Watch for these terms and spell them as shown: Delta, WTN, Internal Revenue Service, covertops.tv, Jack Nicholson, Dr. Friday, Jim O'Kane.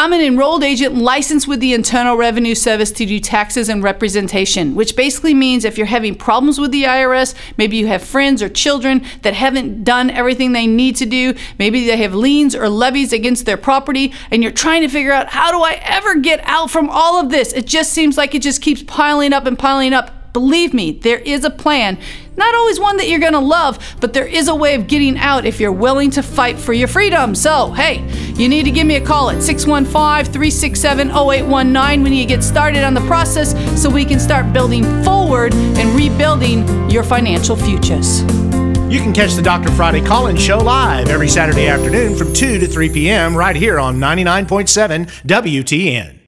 I'm an enrolled agent licensed with the Internal Revenue Service to do taxes and representation, which basically means if you're having problems with the IRS, maybe you have friends or children that haven't done everything they need to do, maybe they have liens or levies against their property, and you're trying to figure out, how do I ever get out from all of this? It just seems like it just keeps piling up and piling up. Believe me, there is a plan. Not always one that you're gonna love, but there is a way of getting out if you're willing to fight for your freedom. So, hey, you need to give me a call at 615-367-0819 when you get started on the process so we can start building forward and rebuilding your financial futures. You can catch the Dr. Friday Call-In Show live every Saturday afternoon from 2 to 3 p.m. right here on 99.7 WTN.